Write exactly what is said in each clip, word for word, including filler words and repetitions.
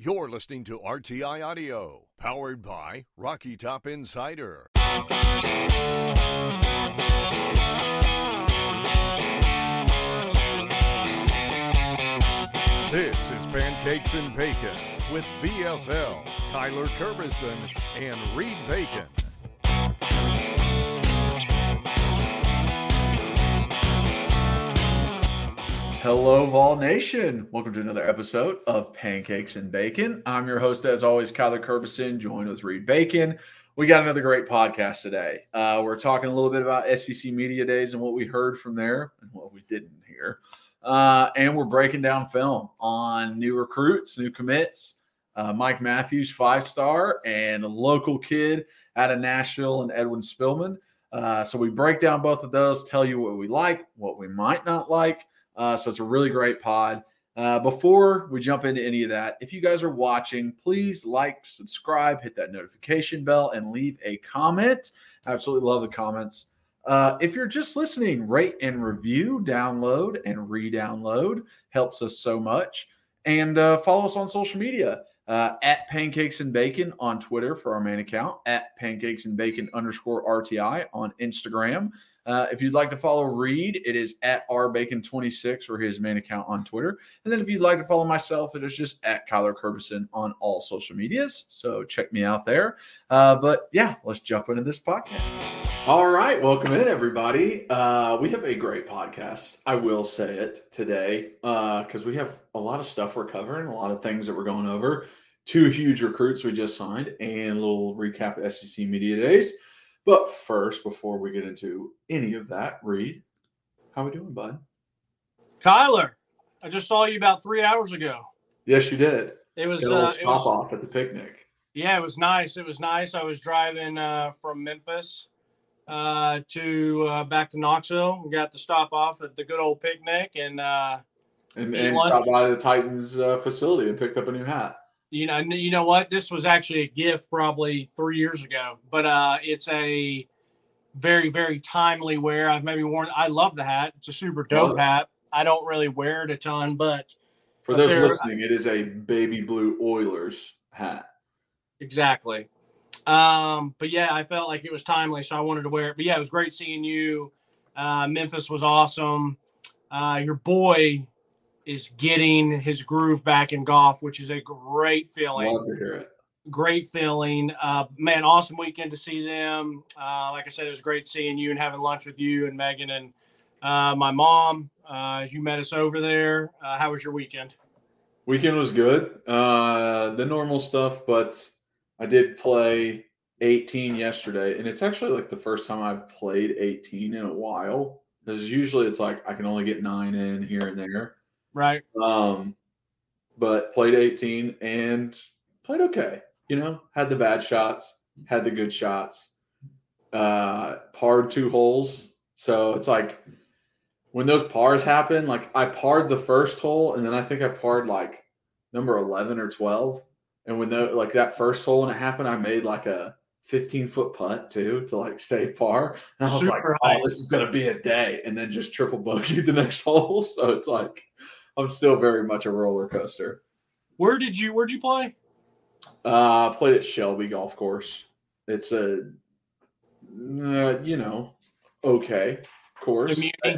You're listening to R T I Audio, powered by Rocky Top Insider. This is Pancakes and Bacon with V F L, Kyler Kerbyson, and Reed Bacon. Hello, Vol Nation. Welcome to another episode of Pancakes and Bacon. I'm your host, as always, Kyler Kerbyson, joined with Reed Bacon. We got another great podcast today. Uh, we're talking a little bit about S E C Media Days and what we heard from there and what we didn't hear. Uh, and we're breaking down film on new recruits, new commits. Uh, Mike Matthews, five-star, and a local kid out of Nashville, and Edwin Spillman. Uh, so we break down both of those, tell you what we like, what we might not like. Uh, so it's a really great pod. Uh, before we jump into any of that, if you guys are watching, please like, subscribe, hit that notification bell, and leave a comment. I absolutely love the comments. Uh, if you're just listening, rate and review, download and re-download. Helps us so much. And uh, follow us on social media, uh, at Pancakes and Bacon on Twitter for our main account, at Pancakes and Bacon underscore R T I on Instagram. Uh, if you'd like to follow Reed, it is at R Bacon twenty-six for his main account on Twitter. And then if you'd like to follow myself, it is just at Kyler Kerbyson on all social medias. So check me out there. Uh, but yeah, let's jump into this podcast. All right. Welcome in, everybody. Uh, we have a great podcast. I will say it today because uh, we have a lot of stuff we're covering, a lot of things that we're going over. Two huge recruits we just signed and a little recap of S E C Media Days. But first, before we get into any of that, Reed, how we doing, bud? Kyler, I just saw you about three hours ago. Yes, you did. It was a uh, stop was, off at the picnic. Yeah, it was nice. It was nice. I was driving uh, from Memphis uh, to uh, back to Knoxville. We got the stop off at the good old picnic, and uh, and, and stopped by the Titans uh, facility and picked up a new hat. You know, you know what? This was actually a gift probably three years ago, but uh, it's a very, very timely wear. I've maybe worn. I love the hat. It's a super dope oh. hat. I don't really wear it a ton, but for those listening, I, it is a baby blue Oilers hat. Exactly. Um, but yeah, I felt like it was timely, so I wanted to wear it. But yeah, it was great seeing you. Uh, Memphis was awesome. Uh, your boy is getting his groove back in golf, which is a great feeling. Love to hear it. Great feeling. Uh, man, awesome weekend to see them. Uh, like I said, it was great seeing you and having lunch with you and Megan and uh, my mom uh, as you met us over there. Uh, how was your weekend? Weekend was good. Uh, the normal stuff, but I did play eighteen yesterday, and it's actually like the first time I've played eighteen in a while. Because usually it's like I can only get nine in here and there. Right. Um, but played eighteen and played okay. You know, had the bad shots, had the good shots, uh, parred two holes. So it's like when those pars happen, like I parred the first hole and then I think I parred like number eleven or twelve. And when the, like that first hole when it happened, I made like a fifteen foot putt too to like save par. And I was Super like, high. Oh, this is going to be a day. And then just triple bogey the next hole. So it's like, I'm still very much a roller coaster. Where did you where'd you play? Uh, I played at Shelby Golf Course. It's a uh, you know, okay course. Uh,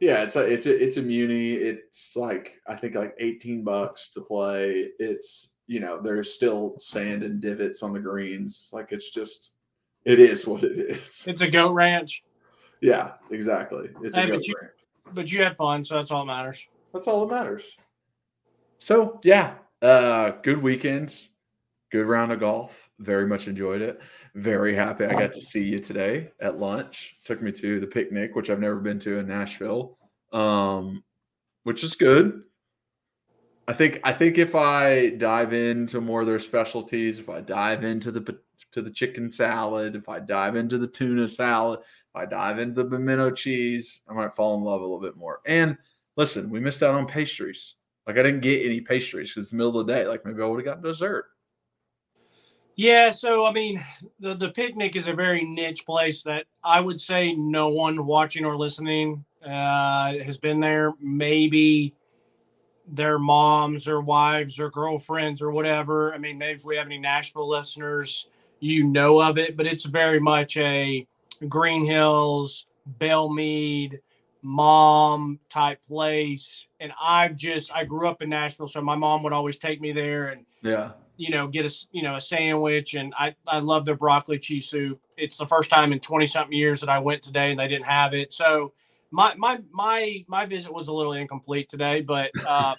yeah, it's a it's a it's a muni. It's like I think like eighteen bucks to play. It's you know there's still sand and divots on the greens. Like it's just it is what it is. It's a goat ranch. Yeah, exactly. It's hey, a goat but you, ranch. But you had fun, so that's all that matters. That's all that matters. So, yeah, uh, good weekends, good round of golf. Very much enjoyed it. Very happy I got to see you today at lunch. Took me to the picnic, which I've never been to in Nashville, um, which is good. I think I think if I dive into more of their specialties, if I dive into the to the chicken salad, if I dive into the tuna salad, if I dive into the pimento cheese, I might fall in love a little bit more. And listen, we missed out on pastries. Like, I didn't get any pastries because it's the middle of the day. Like, maybe I would have gotten dessert. Yeah, so, I mean, the, the picnic is a very niche place that I would say no one watching or listening uh, has been there. Maybe their moms or wives or girlfriends or whatever. I mean, maybe if we have any Nashville listeners, you know of it, but it's very much a Green Hills, Belle Meade, mom type place. And I've just, I grew up in Nashville, so my mom would always take me there and, yeah, you know, get a, you know, a sandwich. And I, I love their broccoli cheese soup. It's the first time in twenty something years that I went today and they didn't have it. So my, my, my, my visit was a little incomplete today, but uh,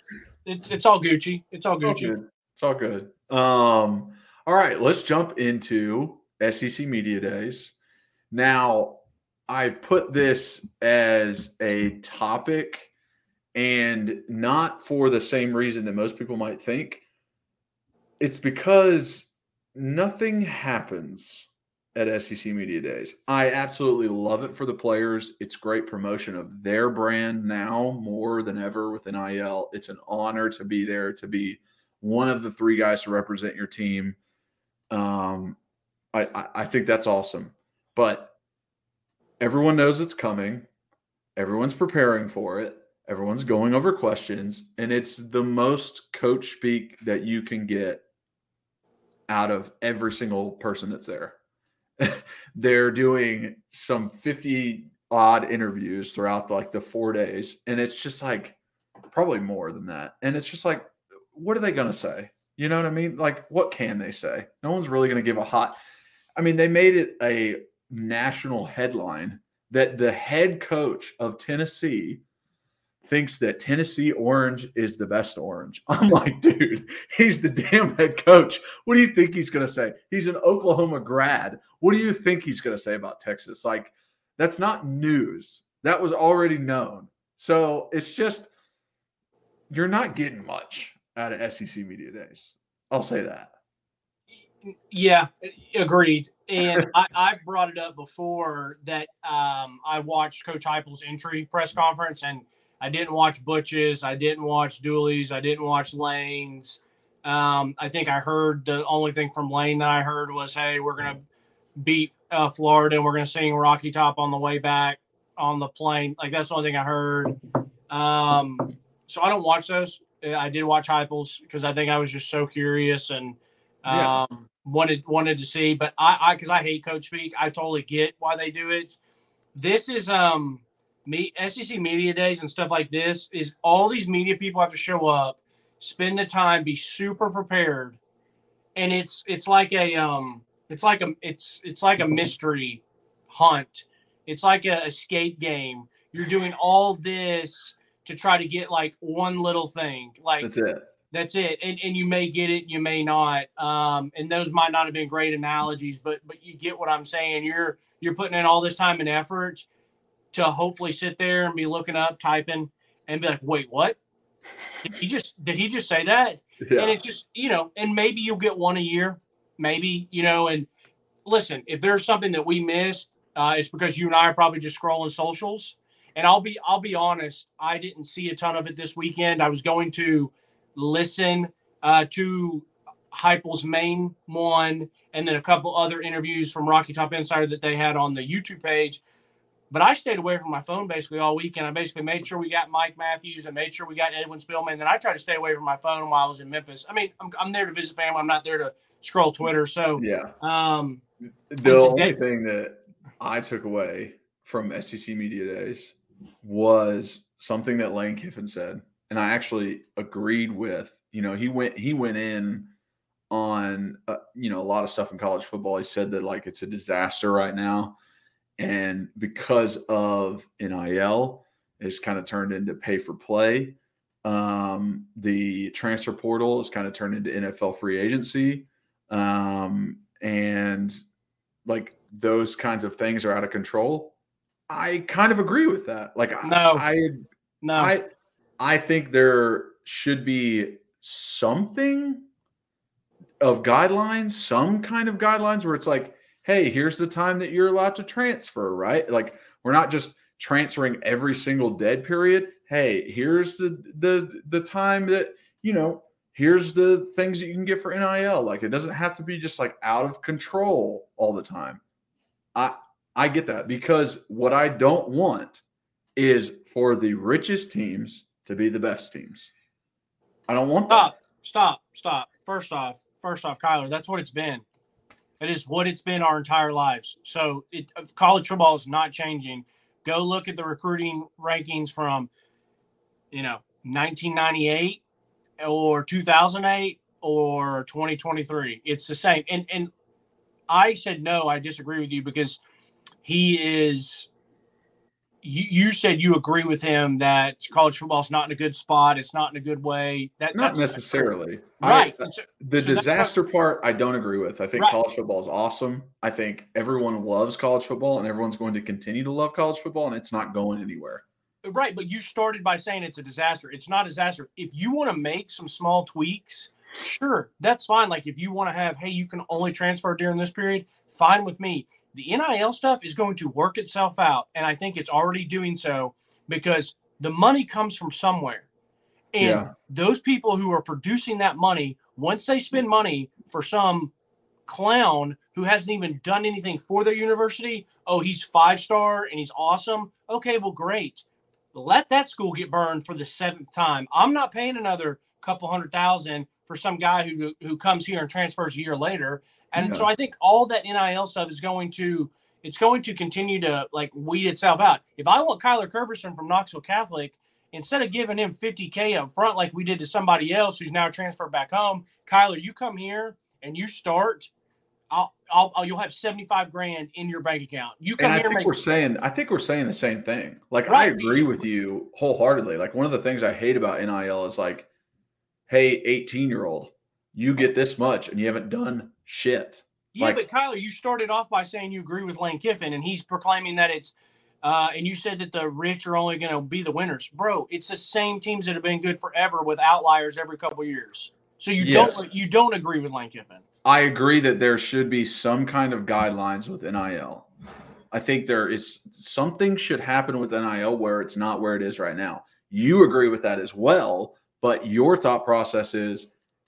it's, it's all Gucci. It's all it's Gucci. All it's all good. Um, all right, let's jump into S E C Media Days. Now, I put this as a topic and not for the same reason that most people might think. It's because nothing happens at S E C Media Days. I absolutely love it for the players. It's great promotion of their brand now more than ever with N I L. It's an honor to be there, to be one of the three guys to represent your team. Um, I, I, I think that's awesome. But everyone knows it's coming. Everyone's preparing for it. Everyone's going over questions. And it's the most coach speak that you can get out of every single person that's there. They're doing some fifty odd interviews throughout like the four days. And it's just like probably more than that. And it's just like, what are they going to say? You know what I mean? Like, what can they say? No one's really going to give a hot. I mean, they made it a national headline that the head coach of Tennessee thinks that Tennessee orange is the best orange. I'm like, dude, he's the damn head coach. What do you think he's going to say? He's an Oklahoma grad. What do you think he's going to say about Texas? Like, that's not news. That was already known. So it's just, you're not getting much out of S E C Media Days. I'll say that. Yeah, agreed. And I, I've brought it up before that um, I watched Coach Heupel's entry press conference, and I didn't watch Butch's, I didn't watch Dooley's, I didn't watch Lane's. Um, I think I heard the only thing from Lane that I heard was, hey, we're going to beat uh, Florida and we're going to sing Rocky Top on the way back on the plane. Like, that's the only thing I heard. Um, so I don't watch those. I did watch Heupel's because I think I was just so curious and um, – yeah. Wanted wanted to see, but I because I, I hate coach speak. I totally get why they do it. This is um me S E C Media Days and stuff like this is all these media people have to show up, spend the time, be super prepared, and it's it's like a um it's like a it's it's like a mystery hunt. It's like a escape game. You're doing all this to try to get like one little thing. Like that's it. That's it. And and you may get it, you may not. Um, and those might not have been great analogies, but but you get what I'm saying. You're you're putting in all this time and effort to hopefully sit there and be looking up, typing, and be like, wait, what? Did he just did he just say that? Yeah. And it's just, you know, and maybe you'll get one a year, maybe, you know, and listen, if there's something that we missed, uh, it's because you and I are probably just scrolling socials. And I'll be I'll be honest, I didn't see a ton of it this weekend. I was going to listen uh, to Heupel's main one and then a couple other interviews from Rocky Top Insider that they had on the YouTube page. But I stayed away from my phone basically all weekend. I basically made sure we got Mike Matthews and made sure we got Edwin Spillman. And then I tried to stay away from my phone while I was in Memphis. I mean, I'm, I'm there to visit family. I'm not there to scroll Twitter. So yeah, um, the only thing that I took away from S E C Media Days was something that Lane Kiffin said. And I actually agreed with, you know, he went he went in on, uh, you know, a lot of stuff in college football. He said that, like, it's a disaster right now. And because of N I L, it's kind of turned into pay for play. Um, the transfer portal is kind of turned into N F L free agency. Um, and, like, those kinds of things are out of control. I kind of agree with that. Like, no. I, I – No. I, I think there should be something of guidelines, some kind of guidelines where it's like, hey, here's the time that you're allowed to transfer, right? Like, we're not just transferring every single dead period. Hey, here's the the the time that, you know, here's the things that you can get for N I L. Like, it doesn't have to be just like out of control all the time. I I get that, because what I don't want is for the richest teams to be the best teams. I don't want stop, that. Stop, stop, stop. First off, first off, Kyler, that's what it's been. It is what it's been our entire lives. So it, college football is not changing. Go look at the recruiting rankings from, you know, nineteen ninety-eight or two thousand eight or twenty twenty-three. It's the same. And and I said no, I disagree with you because he is you, – you said you agree with him that college football is not in a good spot. It's not in a good way. That, not that's, necessarily. Right. I, the so disaster part I don't agree with. I think right. college football is awesome. I think everyone loves college football, and everyone's going to continue to love college football, and it's not going anywhere. Right, but you started by saying it's a disaster. It's not a disaster. If you want to make some small tweaks, sure, that's fine. Like if you want to have, hey, you can only transfer during this period, fine with me. The N I L stuff is going to work itself out, and I think it's already doing so because the money comes from somewhere. And yeah. those people who are producing that money, once they spend money for some clown who hasn't even done anything for their university, oh, he's five-star and he's awesome, okay, well, great. Let that school get burned for the seventh time. I'm not paying another couple hundred thousand for some guy who who comes here and transfers a year later. And yeah. so I think all that N I L stuff is going to it's going to continue to like weed itself out. If I want Kyler Kerbyson from Knoxville Catholic, instead of giving him fifty K up front like we did to somebody else who's now transferred back home, Kyler, you come here and you start. I'll, I'll, I'll, you'll have seventy-five grand in your bank account. You come and here I think make- we're saying, I think we're saying the same thing. Like right. I agree with you wholeheartedly. Like one of the things I hate about N I L is like, hey, eighteen year old, you get this much and you haven't done shit. Yeah. Like, but Kyler, you started off by saying you agree with Lane Kiffin and he's proclaiming that it's, uh, and you said that the rich are only going to be the winners, bro. It's the same teams that have been good forever with outliers every couple of years. So you yes. don't, you don't agree with Lane Kiffin. I agree that there should be some kind of guidelines with N I L. I think there is something should happen with N I L where it's not where it is right now. You agree with that as well, but your thought process is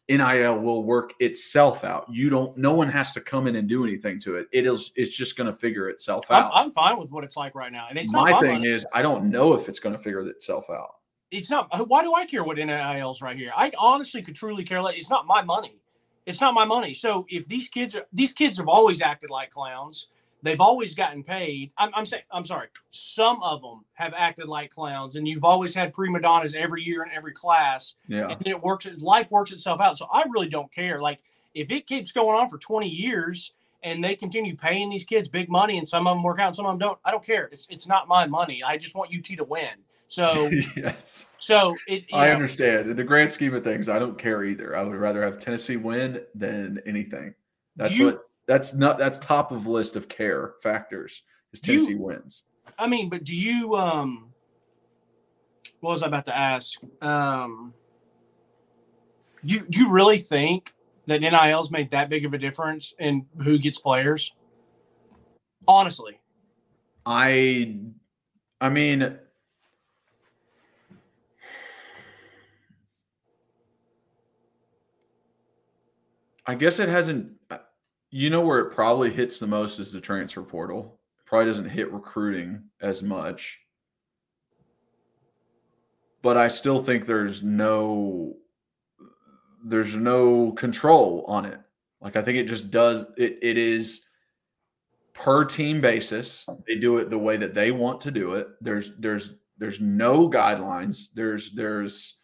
N I L will work itself out. You don't, no one has to come in and do anything to it. It is, it's just going to figure itself out. I'm, I'm fine with what it's like right now. And it's my not thing is, I don't know if it's going to figure itself out. It's not, why do I care what N I L is right here? I honestly could truly care less. It's not my money. It's not my money. So if these kids are, these kids have always acted like clowns. They've always gotten paid. I'm, I'm saying, I'm sorry. Some of them have acted like clowns, and you've always had prima donnas every year in every class. Yeah. And it works. Life works itself out. So I really don't care. Like if it keeps going on for twenty years and they continue paying these kids big money, and some of them work out, and some of them don't. I don't care. It's it's not my money. I just want U T to win. So yes. So it, I know. Understand. In the grand scheme of things, I don't care either. I would rather have Tennessee win than anything. That's you, what. That's not. That's top of list of care factors is Tennessee you, wins. I mean, but do you? Um, what was I about to ask? Um, you do you really think that N I L's made that big of a difference in who gets players? Honestly, I. I mean. I guess it hasn't – you know where it probably hits the most is the transfer portal. It probably doesn't hit recruiting as much. But I still think there's no – there's no control on it. Like I think it just does – it it is per team basis. They do it the way that they want to do it. There's there's there's no guidelines. There's There's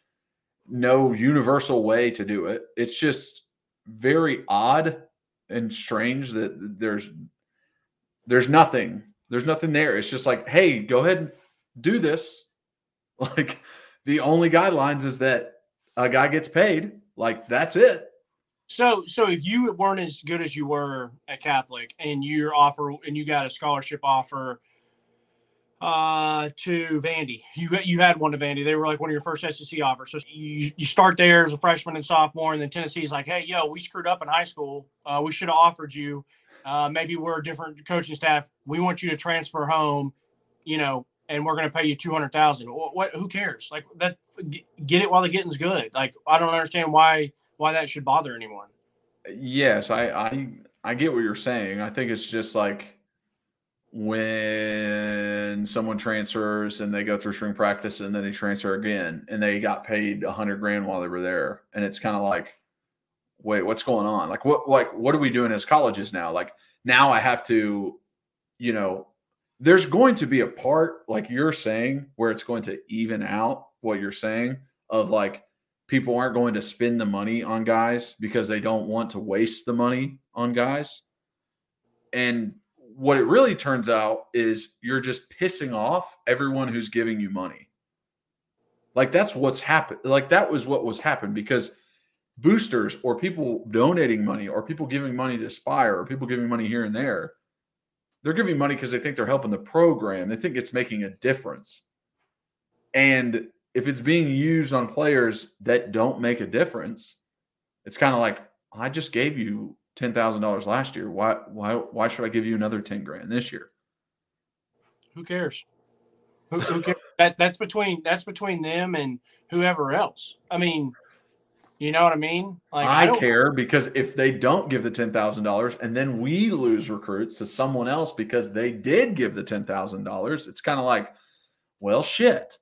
no universal way to do it. It's just – very odd and strange that there's there's nothing there's nothing there. It's just like, hey, go ahead and do this. Like the only guidelines is that a guy gets paid. Like that's it. So so if you weren't as good as you were at Catholic and your offer and you got a scholarship offer uh to Vandy, you you had one to Vandy. They were like one of your first S E C offers. So you, you start there as a freshman and sophomore, and then Tennessee's like, hey, yo, we screwed up in high school. Uh, we should have offered you. Uh, maybe we're a different coaching staff. We want you to transfer home, you know, and we're going to pay you two hundred thousand. What, what? Who cares? Like that. Get it while the getting's good. Like I don't understand why why that should bother anyone. Yes, I I, I get what you're saying. I think it's just like. when someone transfers and they go through spring practice and then they transfer again and they got paid a hundred grand while they were there. And it's kind of like, wait, what's going on? Like what, like what are we doing as colleges now? Like now I have to, you know, there's going to be a part like you're saying where it's going to even out what you're saying of like, people aren't going to spend the money on guys because they don't want to waste the money on guys. And what it really turns out is you're just pissing off everyone who's giving you money. Like that's what's happened. Like that was what was happened because boosters or people donating money or people giving money to Aspire or people giving money here and there, they're giving money because they think they're helping the program. They think it's making a difference. And if it's being used on players that don't make a difference, it's kind of like, I just gave you ten thousand dollars last year. Why, why, why should I give you another ten grand this year? Who cares? Who, who cares? that, that's between, that's between them and whoever else. I mean, you know what I mean? Like I, I care because if they don't give the ten thousand dollars and then we lose recruits to someone else because they did give the ten thousand dollars, it's kind of like, well, shit.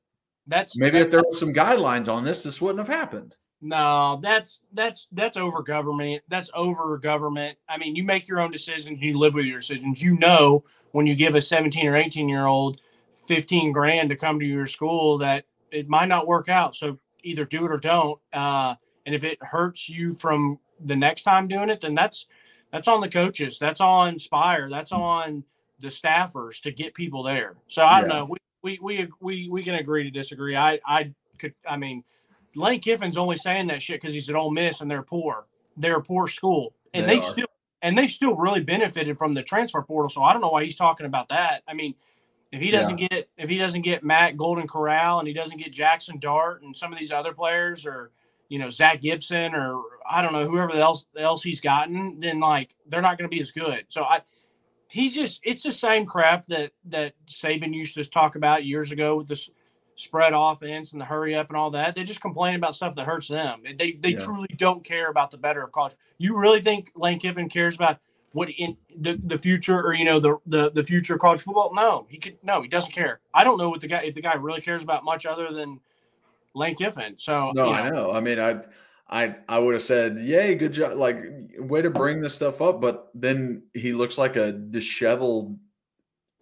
That's maybe that, if there were some guidelines on this, this wouldn't have happened. No, that's that's that's over government. That's over government. I mean, you make your own decisions. You live with your decisions. You know, when you give a seventeen or eighteen year old fifteen grand to come to your school, that it might not work out. So either do it or don't. Uh, and if it hurts you from the next time doing it, then that's that's on the coaches. That's on Spire. That's on the staffers to get people there. So I don't yeah. know. We, We we we we can agree to disagree. I I could. I mean, Lane Kiffin's only saying that shit because he's at Ole Miss and they're poor. They're a poor school, and they, they still and they still really benefited from the transfer portal. So I don't know why he's talking about that. I mean, if he doesn't yeah. get if he doesn't get Matt Golden Corral and he doesn't get Jackson Dart and some of these other players, or you know Zach Gibson, or I don't know whoever else else he's gotten, then like they're not going to be as good. So I. He's just—it's the same crap that that Saban used to talk about years ago with the spread offense and the hurry up and all that. They just complain about stuff that hurts them. They they yeah. truly don't care about the better of college. You really think Lane Kiffin cares about what in the, the future or you know the, the the future of college football? No, he could. No, he doesn't care. I don't know what the guy if the guy really cares about much other than Lane Kiffin. So no, you know. I know. I mean, I. I, I would have said, yay, good job. Like, way to bring this stuff up. But then he looks like a disheveled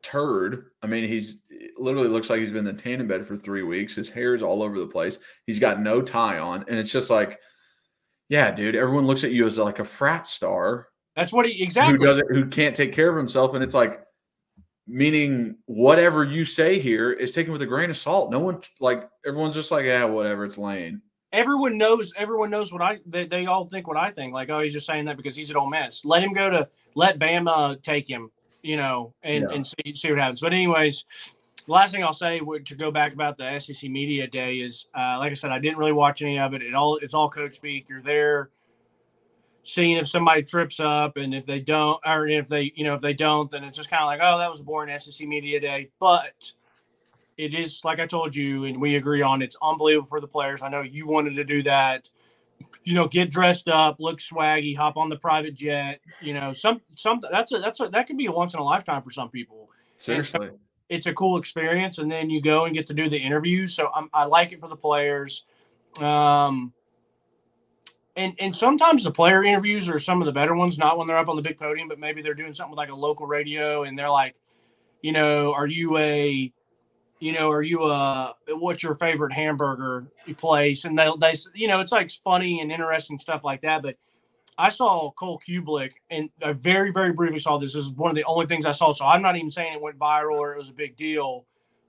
turd. I mean, he's literally looks like he's been in the tanning bed for three weeks. His hair is all over the place. He's got no tie on. And it's just like, yeah, dude, everyone looks at you as like a frat star. That's what he exactly who doesn't who can't take care of himself. And it's like, meaning whatever you say here is taken with a grain of salt. No one like everyone's just like, yeah, whatever, it's Lane. Everyone knows. Everyone knows what I. They, they all think what I think. Like, oh, he's just saying that because he's at Ole Miss. Let him go to. Let Bama take him. You know, and, yeah. and see see what happens. But anyways, last thing I'll say to go back about the S E C Media Day is, uh, like I said, I didn't really watch any of it. It all it's all coach speak. You're there, seeing if somebody trips up, and if they don't, or if they, you know, if they don't, then it's just kind of like, oh, that was a boring S E C Media Day, but. It is, like I told you, and we agree on, it's unbelievable for the players. I know you wanted to do that. You know, get dressed up, look swaggy, hop on the private jet. You know, some some that's a that's a that can be a once in a lifetime for some people. Seriously, so it's a cool experience, and then you go and get to do the interview. So I'm, I like it for the players. Um, and and sometimes the player interviews are some of the better ones, not when they're up on the big podium, but maybe they're doing something with like a local radio, and they're like, you know, are you a You know, are you a what's your favorite hamburger place? And they, they, you know, it's like funny and interesting stuff like that. But I saw Cole Kublik, and I very, very briefly saw this. This is one of the only things I saw. So I'm not even saying it went viral or it was a big deal.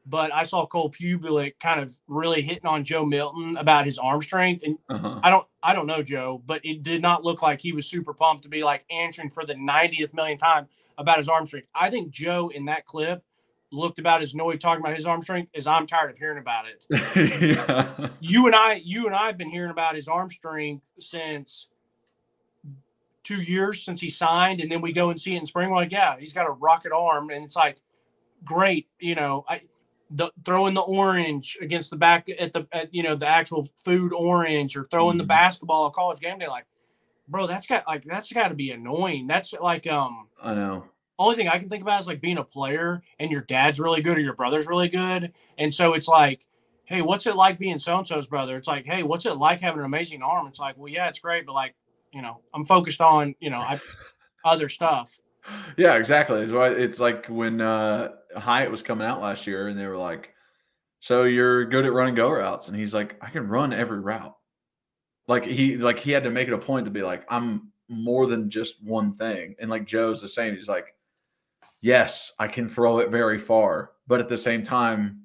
But I saw Cole Kublik kind of really hitting on Joe Milton about his arm strength. And uh-huh. I don't, I don't know Joe, but it did not look like he was super pumped to be like answering for the ninetieth million time about his arm strength. I think Joe in that clip. Looked about as annoyed talking about his arm strength as I'm tired of hearing about it. yeah. You and I, you and I have been hearing about his arm strength since two years since he signed, and then we go and see it in spring. We're like, yeah, he's got a rocket arm, and it's like, great, you know, I the, throwing the orange against the back at the at, you know the actual food orange, or throwing mm-hmm. the basketball at college game day. Like, bro, that's got like that's got to be annoying. That's like um, I know. only thing I can think about is like being a player and your dad's really good or your brother's really good. And so it's like, hey, what's it like being so-and-so's brother? It's like, hey, what's it like having an amazing arm? It's like, well, yeah, it's great. But like, you know, I'm focused on, you know, I, other stuff. Yeah, exactly. It's, why, it's like when uh, Hyatt was coming out last year and they were like, so you're good at running go routes. And he's like, I can run every route. Like he, like he had to make it a point to be like, I'm more than just one thing. And like Joe's the same. He's like, yes, I can throw it very far, but at the same time,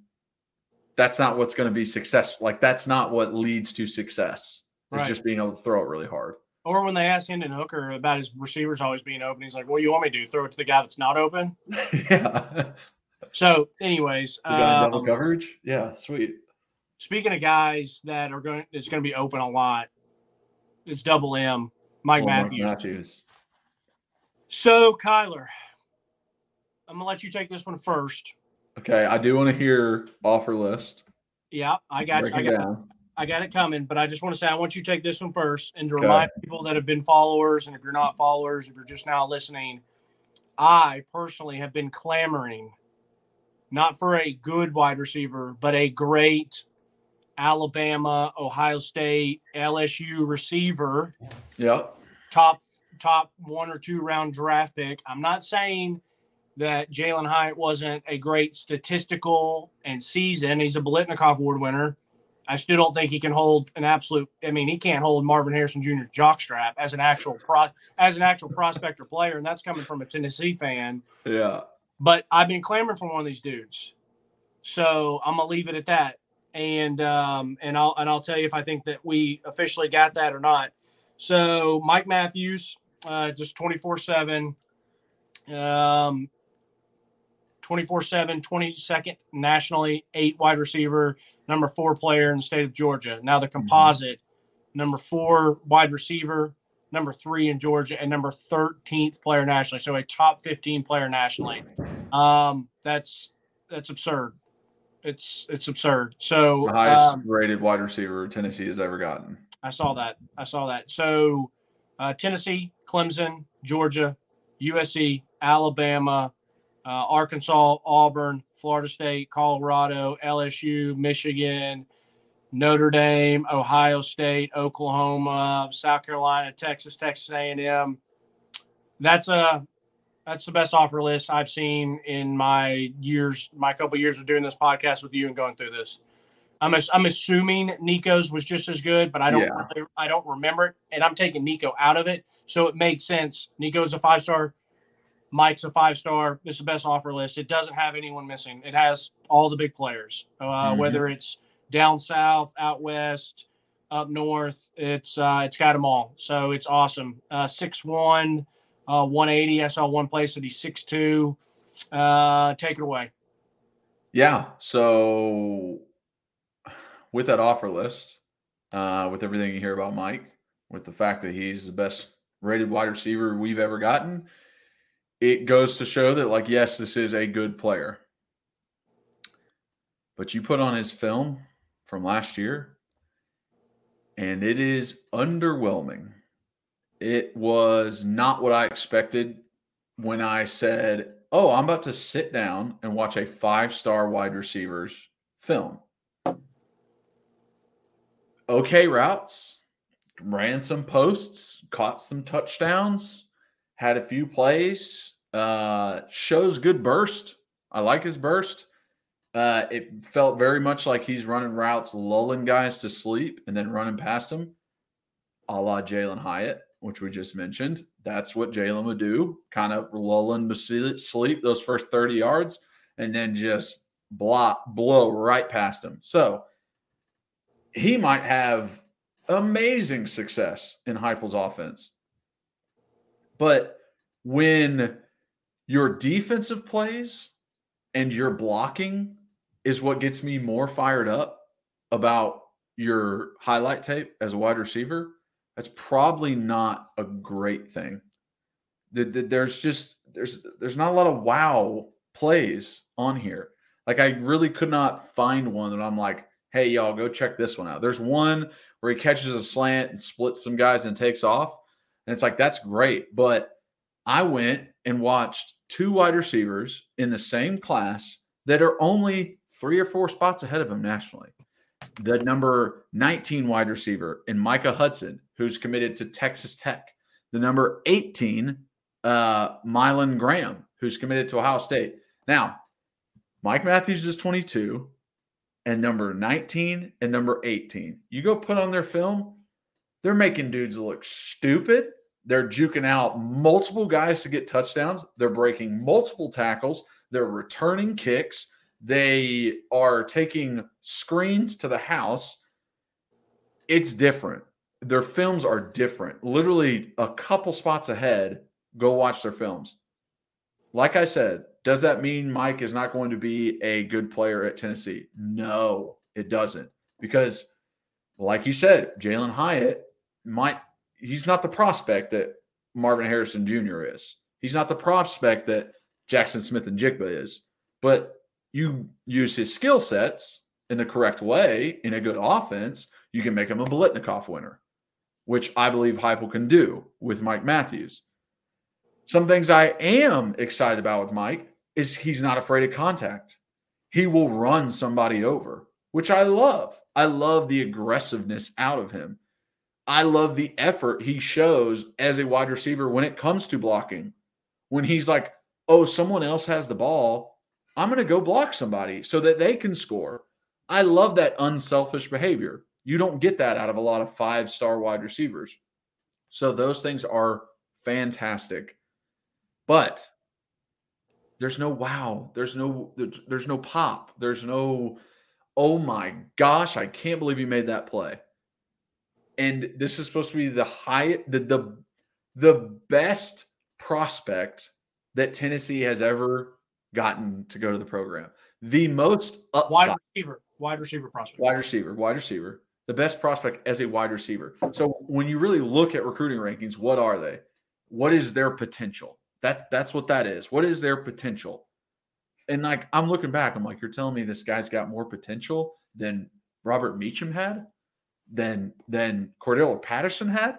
that's not what's going to be successful. Like that's not what leads to success. It's right. Just being able to throw it really hard. Or when they asked Hendon Hooker about his receivers always being open, he's like, what do you want me to do? Throw it to the guy that's not open? Yeah. So anyways. We got um, double coverage? Yeah, sweet. Speaking of guys that are going, it's going to be open a lot, it's Double M, Mike oh, Matthews. Mike Matthews. So, Kyler, I'm going to let you take this one first. Okay, I do want to hear offer list. Yeah, I got Break you. I got down. It. I got it coming, but I just want to say I want you to take this one first and to okay. remind people that have been followers, and if you're not followers, if you're just now listening, I personally have been clamoring not for a good wide receiver, but a great Alabama, Ohio State, L S U receiver. Yep. Top top one or two round draft pick. I'm not saying that Jalen Hyatt wasn't a great statistical and season. He's a Biletnikoff Award winner. I still don't think he can hold an absolute – I mean, he can't hold Marvin Harrison Junior's jockstrap as an actual pro, as an actual prospect or player, and that's coming from a Tennessee fan. Yeah. But I've been clamoring for one of these dudes. So I'm going to leave it at that. And um, and I'll and I'll tell you if I think that we officially got that or not. So Mike Matthews, uh, just twenty-four seven, um, twenty-four seven, twenty-second nationally, eight wide receiver, number four player in the state of Georgia. Now the composite, mm-hmm. number four wide receiver, number three in Georgia, and number thirteenth player nationally. So a top fifteen player nationally. Um, that's that's absurd. It's it's absurd. So the highest um, rated wide receiver Tennessee has ever gotten. I saw that. I saw that. So uh, Tennessee, Clemson, Georgia, U S C, Alabama, uh, Arkansas, Auburn, Florida State, Colorado, L S U, Michigan, Notre Dame, Ohio State, Oklahoma, South Carolina, Texas, Texas A and M. That's a That's the best offer list I've seen in my years, my couple of years of doing this podcast with you and going through this. I'm I'm assuming Nico's was just as good, but I don't yeah. really, I don't remember it, and I'm taking Nico out of it, so it makes sense. Nico's a five star, Mike's a five star. This is the best offer list. It doesn't have anyone missing. It has all the big players, uh, mm-hmm. whether it's down south, out west, up north. It's uh, it's got them all, so it's awesome. Uh, six one. Uh, one eighty. I saw one place that he's six two. Uh, take it away. Yeah. So with that offer list, uh, with everything you hear about Mike, with the fact that he's the best rated wide receiver we've ever gotten, it goes to show that, like, yes, this is a good player. But you put on his film from last year, and it is underwhelming. It was not what I expected when I said, oh, I'm about to sit down and watch a five-star wide receiver's film. Okay routes, ran some posts, caught some touchdowns, had a few plays, uh, shows good burst. I like his burst. Uh, it felt very much like he's running routes, lulling guys to sleep, and then running past them, a la Jalen Hyatt, which we just mentioned. That's what Jalen would do, kind of lulling to sleep those first thirty yards and then just block, blow right past him. So he might have amazing success in Heupel's offense. But when your defensive plays and your blocking is what gets me more fired up about your highlight tape as a wide receiver, that's probably not a great thing. There's just there's there's not a lot of wow plays on here. Like, I really could not find one that I'm like, hey, y'all, go check this one out. There's one where he catches a slant and splits some guys and takes off. And it's like, that's great. But I went and watched two wide receivers in the same class that are only three or four spots ahead of him nationally. The number nineteen wide receiver in Micah Hudson, who's committed to Texas Tech. The number eighteen, uh, Mylon Graham, who's committed to Ohio State. Now, Mike Matthews is twenty-two, and number nineteen and number eighteen. You go put on their film, they're making dudes look stupid. They're juking out multiple guys to get touchdowns. They're breaking multiple tackles. They're returning kicks. They are taking screens to the house. It's different. Their films are different. Literally a couple spots ahead, go watch their films. Like I said, does that mean Mike is not going to be a good player at Tennessee? No, it doesn't. Because like you said, Jalen Hyatt might – he's not the prospect that Marvin Harrison Junior is. He's not the prospect that Jackson Smith and Jigba is. But you use his skill sets in the correct way, in a good offense, you can make him a Biletnikoff winner, which I believe Heupel can do with Mike Matthews. Some things I am excited about with Mike is he's not afraid of contact. He will run somebody over, which I love. I love the aggressiveness out of him. I love the effort he shows as a wide receiver when it comes to blocking. When he's like, oh, someone else has the ball, I'm going to go block somebody so that they can score. I love that unselfish behavior. You don't get that out of a lot of five-star wide receivers. So those things are fantastic. But there's no wow, there's no there's no pop, there's no, oh my gosh, I can't believe you made that play. And this is supposed to be the high, the the, the best prospect that Tennessee has ever gotten to go to the program. The most upside. Wide receiver, wide receiver prospect. Wide receiver, wide receiver. The best prospect as a wide receiver. So when you really look at recruiting rankings, what are they? What is their potential? That, that's what that is. What is their potential? And, like, I'm looking back. I'm like, you're telling me this guy's got more potential than Robert Meacham had, than, than Cordell Patterson had,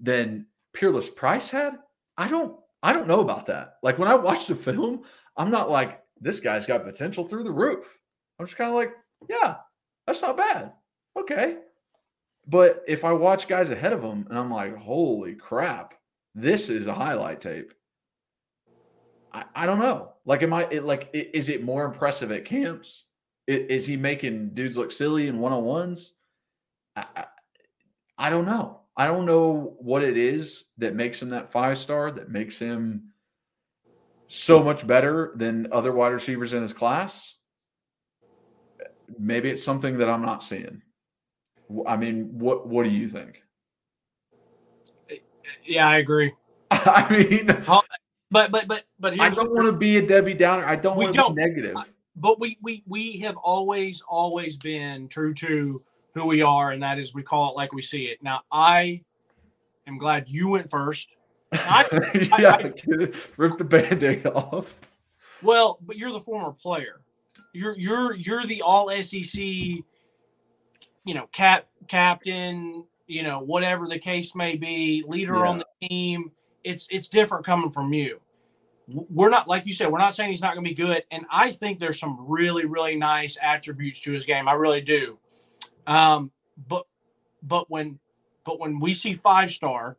than Peerless Price had? I don't I don't know about that. Like, when I watch the film, I'm not like, this guy's got potential through the roof. I'm just kind of like, yeah, that's not bad. Okay. But if I watch guys ahead of him and I'm like, holy crap, this is a highlight tape. I don't know. Like, am I it, like, is it more impressive at camps? It, is he making dudes look silly in one-on-ones? I, I, I don't know. I don't know what it is that makes him that five-star, that makes him so much better than other wide receivers in his class. Maybe it's something that I'm not seeing. I mean, what, what do you think? Yeah, I agree. I mean, I'll- But but but but here's I don't want to be a Debbie Downer. I don't want to don't. be negative. But we we we have always always been true to who we are, and that is we call it like we see it. Now I am glad you went first. I, yeah, I, I, rip the Band-Aid off. Well, but you're the former player. You're you're you're the all S E C, you know, cap captain, you know, whatever the case may be, leader yeah. on the team. It's it's different coming from you. We're not, like you said, we're not saying he's not going to be good. And I think there's some really, really nice attributes to his game. I really do. Um, but but when but when we see five star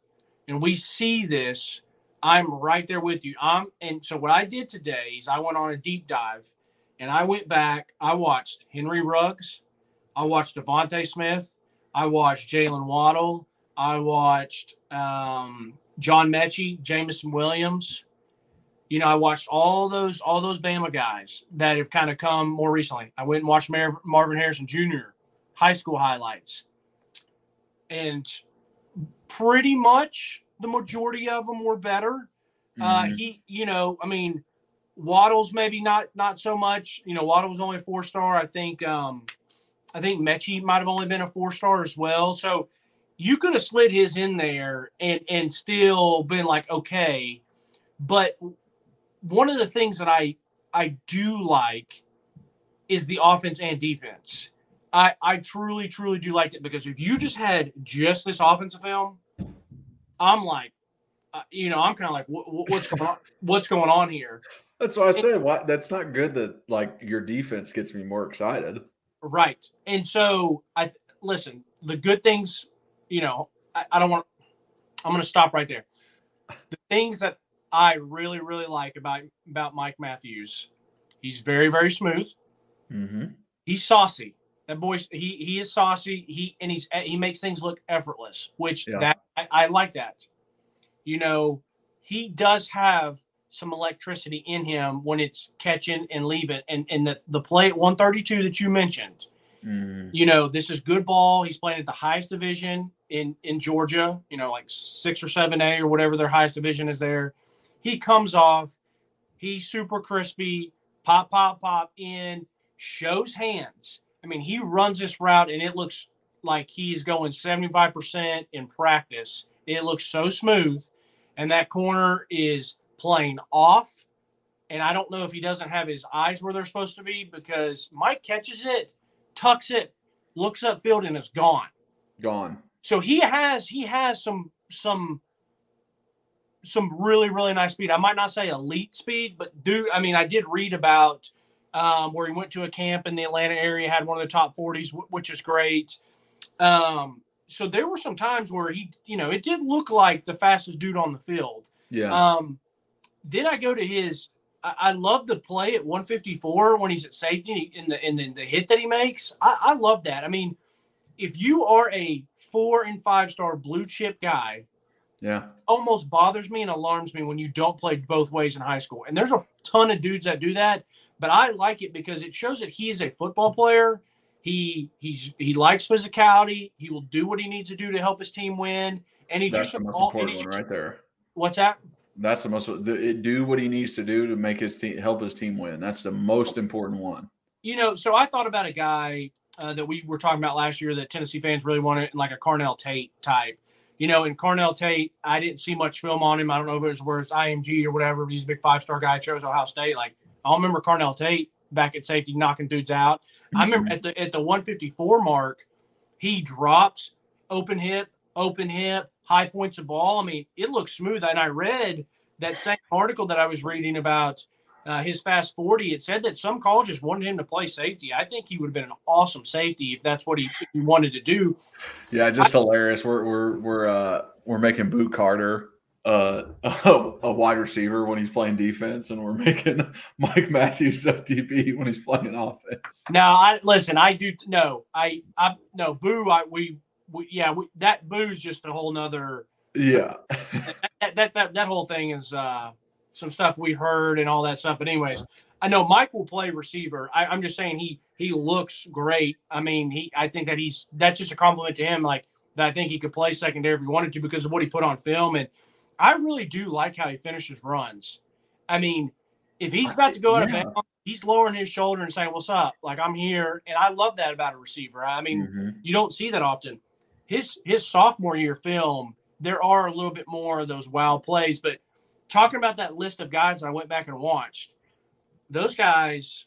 and we see this, I'm right there with you. I'm and so what I did today is I went on a deep dive and I went back. I watched Henry Ruggs. I watched DeVonta Smith. I watched Jaylen Waddle. I watched. Um, John Mechie, Jamison Williams. You know, I watched all those all those Bama guys that have kind of come more recently. I went and watched Mar- Marvin Harrison Junior high school highlights. And pretty much the majority of them were better. Mm-hmm. Uh, he, you know, I mean, Waddle's maybe not not so much. You know, Waddle was only a four-star. I think um, I think Mechie might have only been a four-star as well. So, you could have slid his in there and, and still been like, okay. But one of the things that I I do like is the offense and defense. I, I truly, truly do like it because if you just had just this offensive film, I'm like, uh, you know, I'm kind of like, what, what's going on? What's going on here? That's why I said, why, that's not good that, like, your defense gets me more excited. Right. And so, I th- listen, the good things, you know, I, I don't want – I'm going to stop right there. The things that I really, really like about, about Mike Matthews, he's very, very smooth. Mm-hmm. He's saucy. That boy, he he is saucy. He and he's he makes things look effortless, which yeah. that I, I like that. You know, he does have some electricity in him when it's catching and leaving, and and the the play at one thirty-two that you mentioned. Mm. You know, this is good ball. He's playing at the highest division in in Georgia. You know, like six or seven A or whatever their highest division is there. He comes off. He's super crispy. Pop, pop, pop in. Shows hands. I mean, he runs this route, and it looks like he's going seventy-five percent in practice. It looks so smooth, and that corner is playing off. And I don't know if he doesn't have his eyes where they're supposed to be, because Mike catches it, tucks it, looks upfield, and is gone. Gone. So he has he has some some some really, really nice speed. I might not say elite speed, but do I mean, I did read about – Um, where he went to a camp in the Atlanta area, had one of the top forties, w- which is great. Um, so there were some times where he, you know, it did look like the fastest dude on the field. Yeah. Um, then I go to his, I, I love the play at one fifty-four when he's at safety and the, and then the hit that he makes. I, I love that. I mean, if you are a four and five star blue chip guy, yeah, it almost bothers me and alarms me when you don't play both ways in high school. And there's a ton of dudes that do that. But I like it because it shows that he is a football player. He he's he likes physicality. He will do what he needs to do to help his team win. And he's That's just the most all, important one just, right there. What's that? That's the most do what he needs to do to make his team help his team win. That's the most important one. You know, so I thought about a guy uh, that we were talking about last year that Tennessee fans really wanted, like a Carnell Tate type. You know, in Carnell Tate, I didn't see much film on him. I don't know if it was where it's I M G or whatever. But he's a big five star guy. Chose Ohio State. Like, I remember Carnell Tate back at safety knocking dudes out. I remember at the at the one fifty-four mark, he drops, open hip, open hip, high points of ball. I mean, it looks smooth. And I read that same article that I was reading about uh, his fast forty. It said that some colleges wanted him to play safety. I think he would have been an awesome safety if that's what he, he wanted to do. Yeah, just I, hilarious. We're we're we're uh, we're making Boo Carter Uh, a, a wide receiver when he's playing defense, and we're making Mike Matthews a D B when he's playing offense. Now, I listen. I do no. I I no boo. I we, we yeah. We, that boo's just a whole nother. Yeah. that, that, that that that whole thing is uh, some stuff we heard and all that stuff. But anyways, I know Mike will play receiver. I, I'm just saying he he looks great. I mean he. I think that he's that's just a compliment to him. Like that, I think he could play secondary if he wanted to because of what he put on film and. I really do like how he finishes runs. I mean, if he's about to go out yeah. of bounds, he's lowering his shoulder and saying, "What's up? Like, I'm here." And I love that about a receiver. I mean, mm-hmm. you don't see that often. His his sophomore year film, there are a little bit more of those wild plays. But talking about that list of guys that I went back and watched, those guys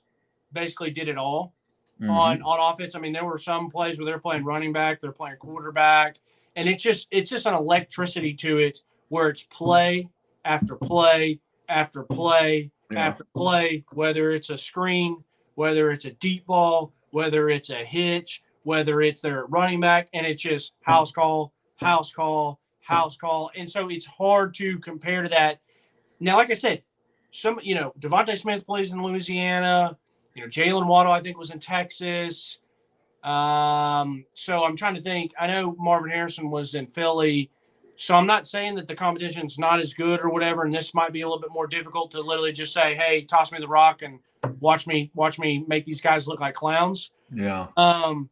basically did it all mm-hmm. on, on offense. I mean, there were some plays where they're playing running back, they're playing quarterback, and it's just it's just an electricity to it. Where it's play after play after play yeah. after play, whether it's a screen, whether it's a deep ball, whether it's a hitch, whether it's their running back, and it's just house call, house call, house call. And so it's hard to compare to that. Now, like I said, some you know, DeVonta Smith plays in Louisiana. You know, Jaylen Waddle, I think, was in Texas. Um, so I'm trying to think. I know Marvin Harrison was in Philly. So I'm not saying that the competition's not as good or whatever, and this might be a little bit more difficult to literally just say, "Hey, toss me the rock and watch me watch me make these guys look like clowns." Yeah. Um,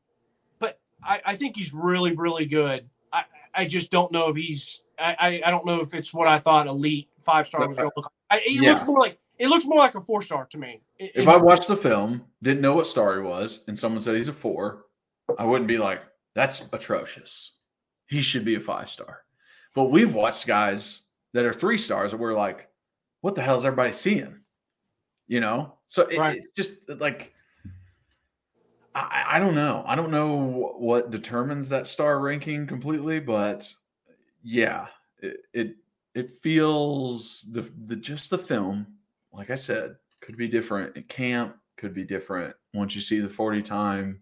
but I, I think he's really, really good. I, I just don't know if he's I, I don't know if it's what I thought elite five star was going to look like. I, it yeah. looks more like it looks more like a four star to me. It, if it, I watched the film, didn't know what star he was, and someone said he's a four, I wouldn't be like, "That's atrocious. He should be a five star." But we've watched guys that are three stars and we're like, what the hell is everybody seeing? You know? So it, right. it just like, I, I don't know. I don't know what determines that star ranking completely, but yeah, it, it, it feels the, the just the film, like I said, could be different at camp, could be different once you see the forty time,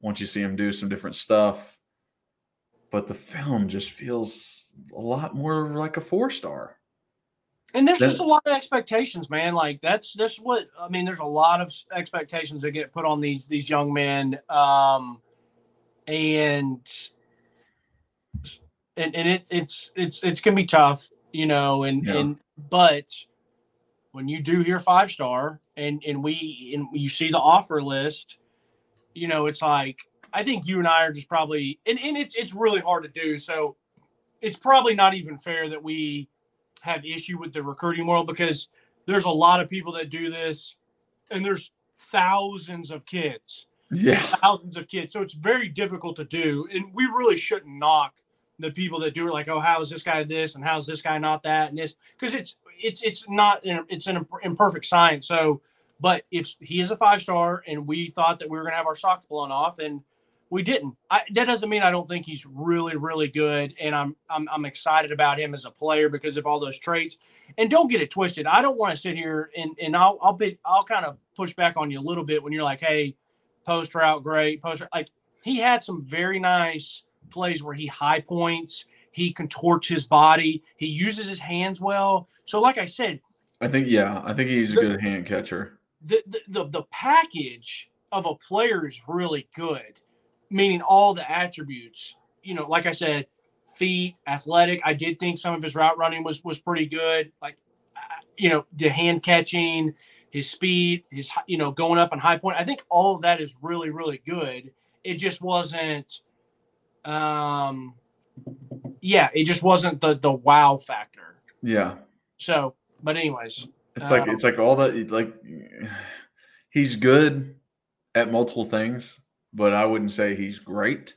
once you see him do some different stuff. But the film just feels a lot more like a four-star. And there's that's, just a lot of expectations, man. Like that's that's what I mean. There's a lot of expectations that get put on these these young men, um, and and and it it's it's it's gonna be tough, you know. And yeah. and but when you do hear five star, and and we and you see the offer list, you know, it's like I think you and I are just probably and and it's it's really hard to do. So it's probably not even fair that we have issue with the recruiting world, because there's a lot of people that do this and there's thousands of kids. Yeah. Thousands of kids. So it's very difficult to do. And we really shouldn't knock the people that do it, like, oh, how is this guy this and how's this guy not that and this? Because it's it's it's not it's an imperfect science. So but if he is a five star and we thought that we were gonna have our socks blown off and we didn't. I, that doesn't mean I don't think he's really, really good, and I'm, I'm I'm excited about him as a player because of all those traits. And don't get it twisted. I don't want to sit here and and I'll I'll be I'll kind of push back on you a little bit when you're like, hey, post route great, post like he had some very nice plays where he high points, he contorts his body, he uses his hands well. So, like I said, I think yeah, I think he's the, a good hand catcher. The the the, the package of a player is really good. Meaning all the attributes, you know, like I said, feet, athletic. I did think some of his route running was was pretty good. Like, you know, the hand catching, his speed, his, you know, going up and high point. I think all of that is really, really good. It just wasn't, um, yeah, it just wasn't the the wow factor. Yeah. So, but anyways, it's like um, it's like all that. Like, he's good at multiple things. But I wouldn't say he's great.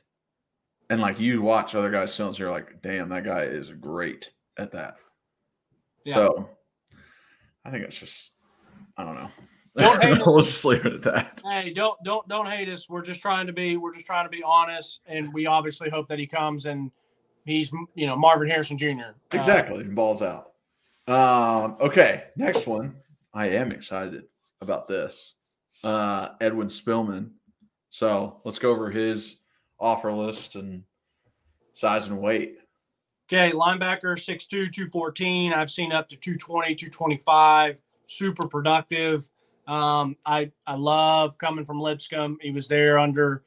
And like you watch other guys' films, you're like, damn, that guy is great at that. Yeah. So I think it's just, I don't know. Don't hate we'll us. Just leave it at that. Hey, don't don't don't hate us. We're just trying to be we're just trying to be honest, and we obviously hope that he comes and he's, you know, Marvin Harrison Junior Exactly, uh, balls out. Um, okay, next one. I am excited about this. Uh, Edwin Spillman. So let's go over his offer list and size and weight. Okay, linebacker, six two, two fourteen. I've seen up to two twenty, two twenty-five. Super productive. Um, I I love coming from Lipscomb. He was there under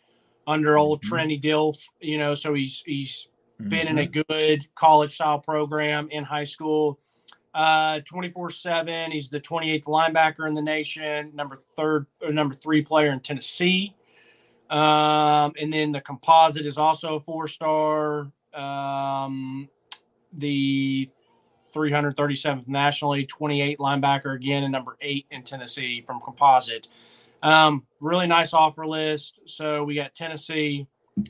under old mm-hmm. Trenny Dilf, you know, so he's he's mm-hmm. been in a good college-style program in high school. Uh, twenty-four seven. He's the twenty-eighth linebacker in the nation, number third or number three player in Tennessee. Um, and then the composite is also a four-star, um, the three hundred thirty-seventh nationally, twenty-eight linebacker again, and number eight in Tennessee from composite. Um, really nice offer list. So we got Tennessee,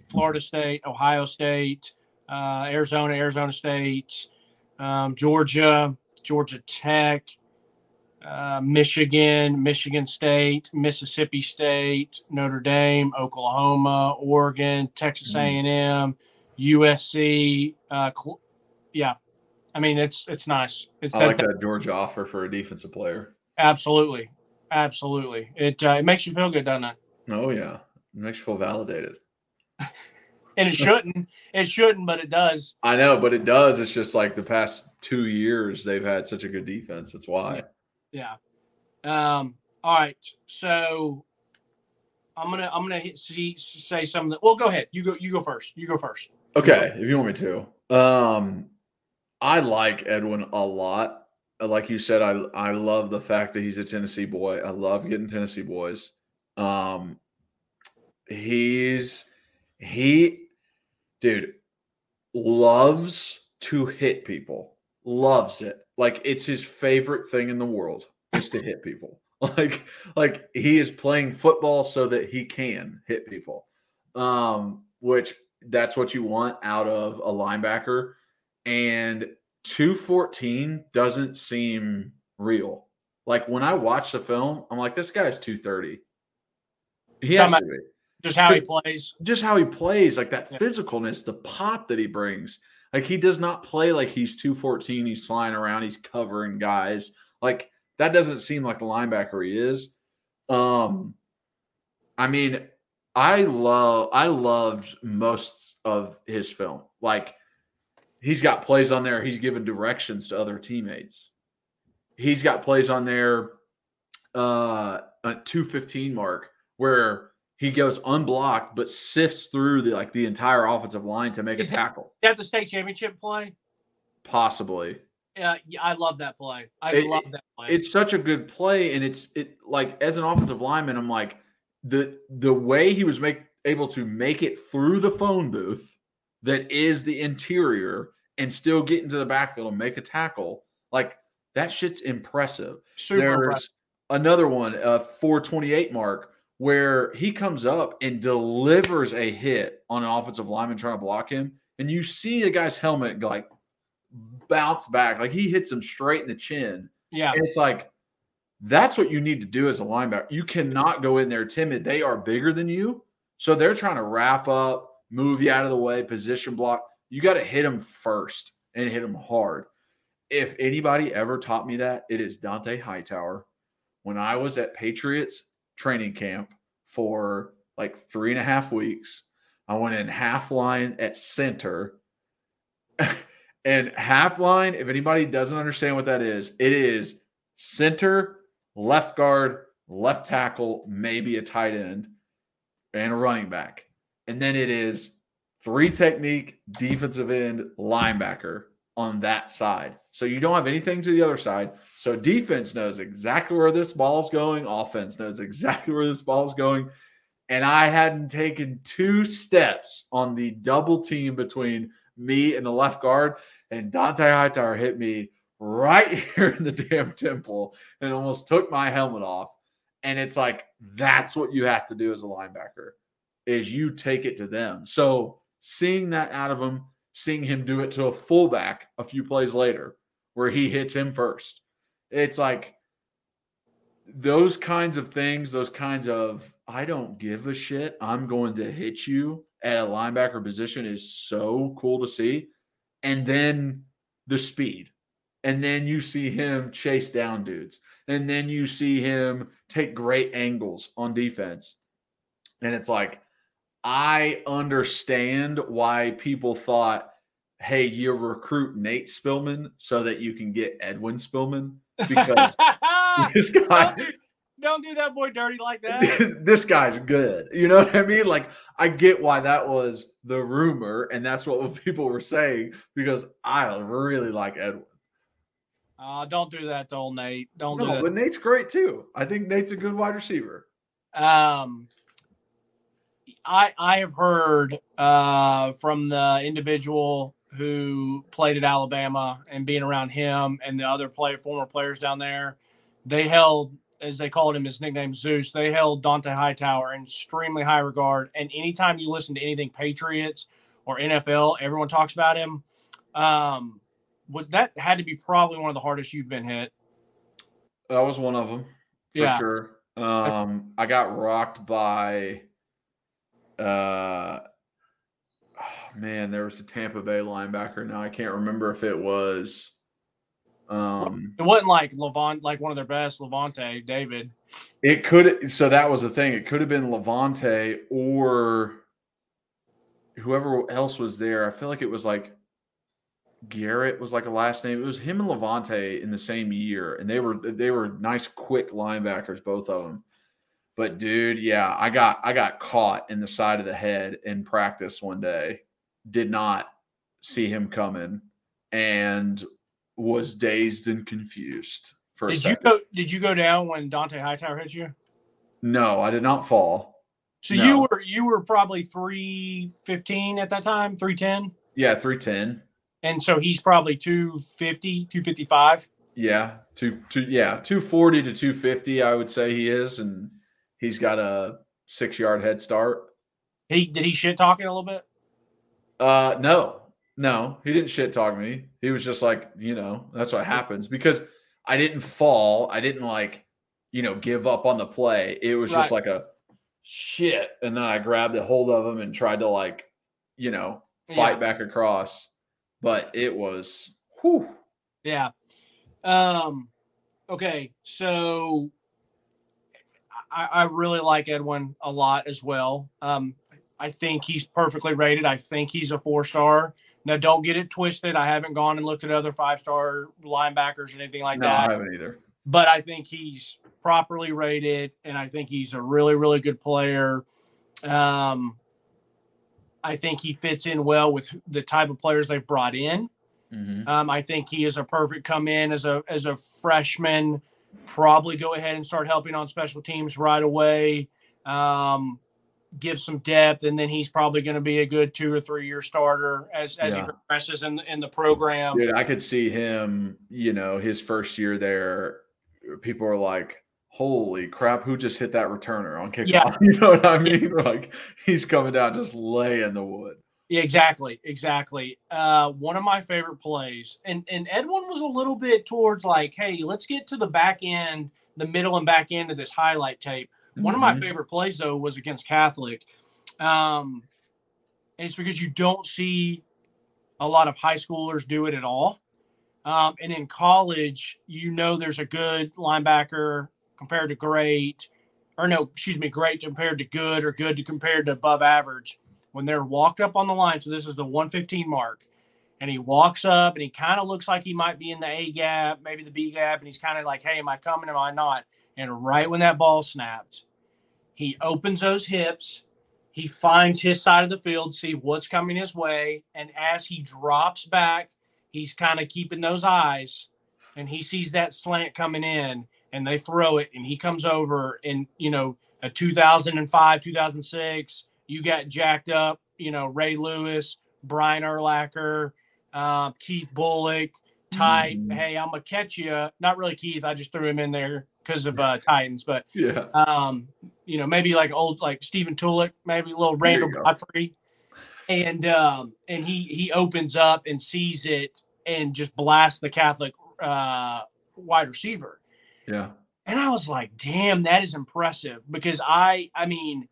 Florida State, Ohio State, uh, Arizona, Arizona State, um, Georgia, Georgia Tech, Uh, Michigan, Michigan State, Mississippi State, Notre Dame, Oklahoma, Oregon, Texas mm-hmm. A and M, U S C. Uh, cl- yeah, I mean, it's it's nice. It's, I that, like that, that Georgia offer for a defensive player. Absolutely. Absolutely. It, uh, it makes you feel good, doesn't it? Oh, yeah. It makes you feel validated. And it shouldn't. It shouldn't, but it does. I know, but it does. It's just like the past two years they've had such a good defense. That's why. Yeah. Yeah. Um, all right. So I'm gonna I'm gonna hit see, say some of the. Well, go ahead. You go. You go first. You go first. Okay, if you want me to. Um, I like Edwin a lot. Like you said, I I love the fact that he's a Tennessee boy. I love getting Tennessee boys. Um, he's he, dude, loves to hit people. Loves it. Like, it's his favorite thing in the world is to hit people. Like, like he is playing football so that he can hit people, um, which that's what you want out of a linebacker. And two fourteen doesn't seem real. Like, when I watch the film, I'm like, this guy's two thirty. He has to be. Just how he plays. Just how he plays. Like, that yeah. physicalness, the pop that he brings. Like, he does not play like he's two fourteen, he's flying around, he's covering guys. Like, that doesn't seem like the linebacker he is. Um, I mean, I love, I loved most of his film. Like, he's got plays on there. He's given directions to other teammates. He's got plays on there, uh, a two fifteen mark where he goes unblocked, but sifts through the, like, the entire offensive line to make is a tackle. That, that the state championship play? Possibly. Yeah, I love that play. I it, love that play. It's such a good play, and it's it like as an offensive lineman, I'm like the the way he was make able to make it through the phone booth that is the interior and still get into the backfield and make a tackle. Like, that shit's impressive. Super There's impressive. Another one, a four twenty-eight mark, where he comes up and delivers a hit on an offensive lineman trying to block him, and you see the guy's helmet like bounce back. Like, he hits him straight in the chin. Yeah. And it's like, that's what you need to do as a linebacker. You cannot go in there timid. They are bigger than you, so they're trying to wrap up, move you out of the way, position block. You got to hit them first and hit them hard. If anybody ever taught me that, it is Dante Hightower. When I was at Patriots training camp for like three and a half weeks, I went in half line at center. And half line, if anybody doesn't understand what that is, it is center, left guard, left tackle, maybe a tight end, and a running back. And then it is three technique, defensive end, linebacker on that side. So you don't have anything to the other side. So defense knows exactly where this ball's going. Offense knows exactly where this ball's going. And I hadn't taken two steps on the double team between me and the left guard. And Dante Hightower hit me right here in the damn temple and almost took my helmet off. And it's like, that's what you have to do as a linebacker, is you take it to them. So seeing that out of him, seeing him do it to a fullback a few plays later where he hits him first, it's like those kinds of things, those kinds of, I don't give a shit, I'm going to hit you at a linebacker position is so cool to see. And then the speed. And then you see him chase down dudes. And then you see him take great angles on defense. And it's like, I understand why people thought, hey, you recruit Nate Spillman so that you can get Edwin Spillman. Because this guy... Don't do that boy dirty like that. This guy's good. You know what I mean? Like, I get why that was the rumor, and that's what people were saying, because I really like Edwin. Uh, don't do that to old Nate. Don't no, do that. But Nate's great, too. I think Nate's a good wide receiver. Um, I I have heard uh, from the individual who played at Alabama, and being around him and the other play, former players down there, they held – as they called him, his nickname Zeus, they held Dante Hightower in extremely high regard. And anytime you listen to anything Patriots or N F L, everyone talks about him. Um, would, that had to be probably one of the hardest you've been hit. That was one of them, for yeah. sure. Um, I got rocked by, uh, oh man, there was a Tampa Bay linebacker. Now I can't remember if it was. Um, it wasn't like Levante, like one of their best, Levante David. It could, so that was the thing. It could have been Levante or whoever else was there. I feel like it was like Garrett was like a last name. It was him and Levante in the same year, and they were they were nice, quick linebackers, both of them. But dude, yeah, I got I got caught in the side of the head in practice one day. Did not see him coming, and was dazed and confused for a did second. You go, did you go down when Dante Hightower hit you? No, I did not fall. So no. you were you were probably three fifteen at that time, three ten? Yeah, three ten. And so he's probably two fifty, two fifty-five? Yeah, two, two, yeah, two forty to two fifty, I would say he is, and he's got a six-yard head start. He Did he shit-talk it a little bit? Uh, no. No, he didn't shit talk me. He was just like, you know, that's what happens, because I didn't fall. I didn't like, you know, give up on the play. It was right. just like a shit. And then I grabbed a hold of him and tried to like, you know, fight yeah. back across. but it was, whew. Yeah. Um, okay, so I, I really like Edwin a lot as well. Um, I think he's perfectly rated. I think he's a four-star. Now, don't get it twisted. I haven't gone and looked at other five-star linebackers or anything like no, that. No, I haven't either. But I think he's properly rated, and I think he's a really, really good player. Um, I think he fits in well with the type of players they've brought in. Mm-hmm. Um, I think he is a perfect come in as a as a freshman. Probably go ahead and start helping on special teams right away. Um, give some depth, and then he's probably going to be a good two or three year starter as as yeah. he progresses in in the program. Dude, I could see him. You know, his first year there, people are like, "Holy crap! Who just hit that returner on kickoff?" Yeah. You know what I mean? Yeah. Like he's coming down just laying the wood. Yeah, exactly, exactly. Uh, one of my favorite plays, and, and Edwin was a little bit towards like, hey, let's get to the back end, the middle and back end of this highlight tape. Mm-hmm. One of my favorite plays, though, was against Catholic. Um, and it's because you don't see a lot of high schoolers do it at all. Um, and in college, you know there's a good linebacker compared to great, or no, excuse me, great compared to good or good to compared to above average. When they're walked up on the line, so this is the one fifteen mark, and he walks up and he kind of looks like he might be in the A gap, maybe the B gap, and he's kind of like, hey, am I coming? Am I not? And right when that ball snapped, he opens those hips. He finds his side of the field, see what's coming his way, and as he drops back, he's kind of keeping those eyes, and he sees that slant coming in, and they throw it, and he comes over in, you know, a two thousand five, two thousand six you got jacked up, you know, Ray Lewis, Brian Urlacher, uh, Keith Bullock, Ty. Mm. Hey, I'm going to catch you. Not really Keith. I just threw him in there because of uh, Titans. But, yeah. um, you know, maybe like old, like Steven Tulik, maybe a little Randall Godfrey. And um, and he, he opens up and sees it and just blasts the Catholic uh, wide receiver. Yeah. And I was like, damn, that is impressive because I, I mean,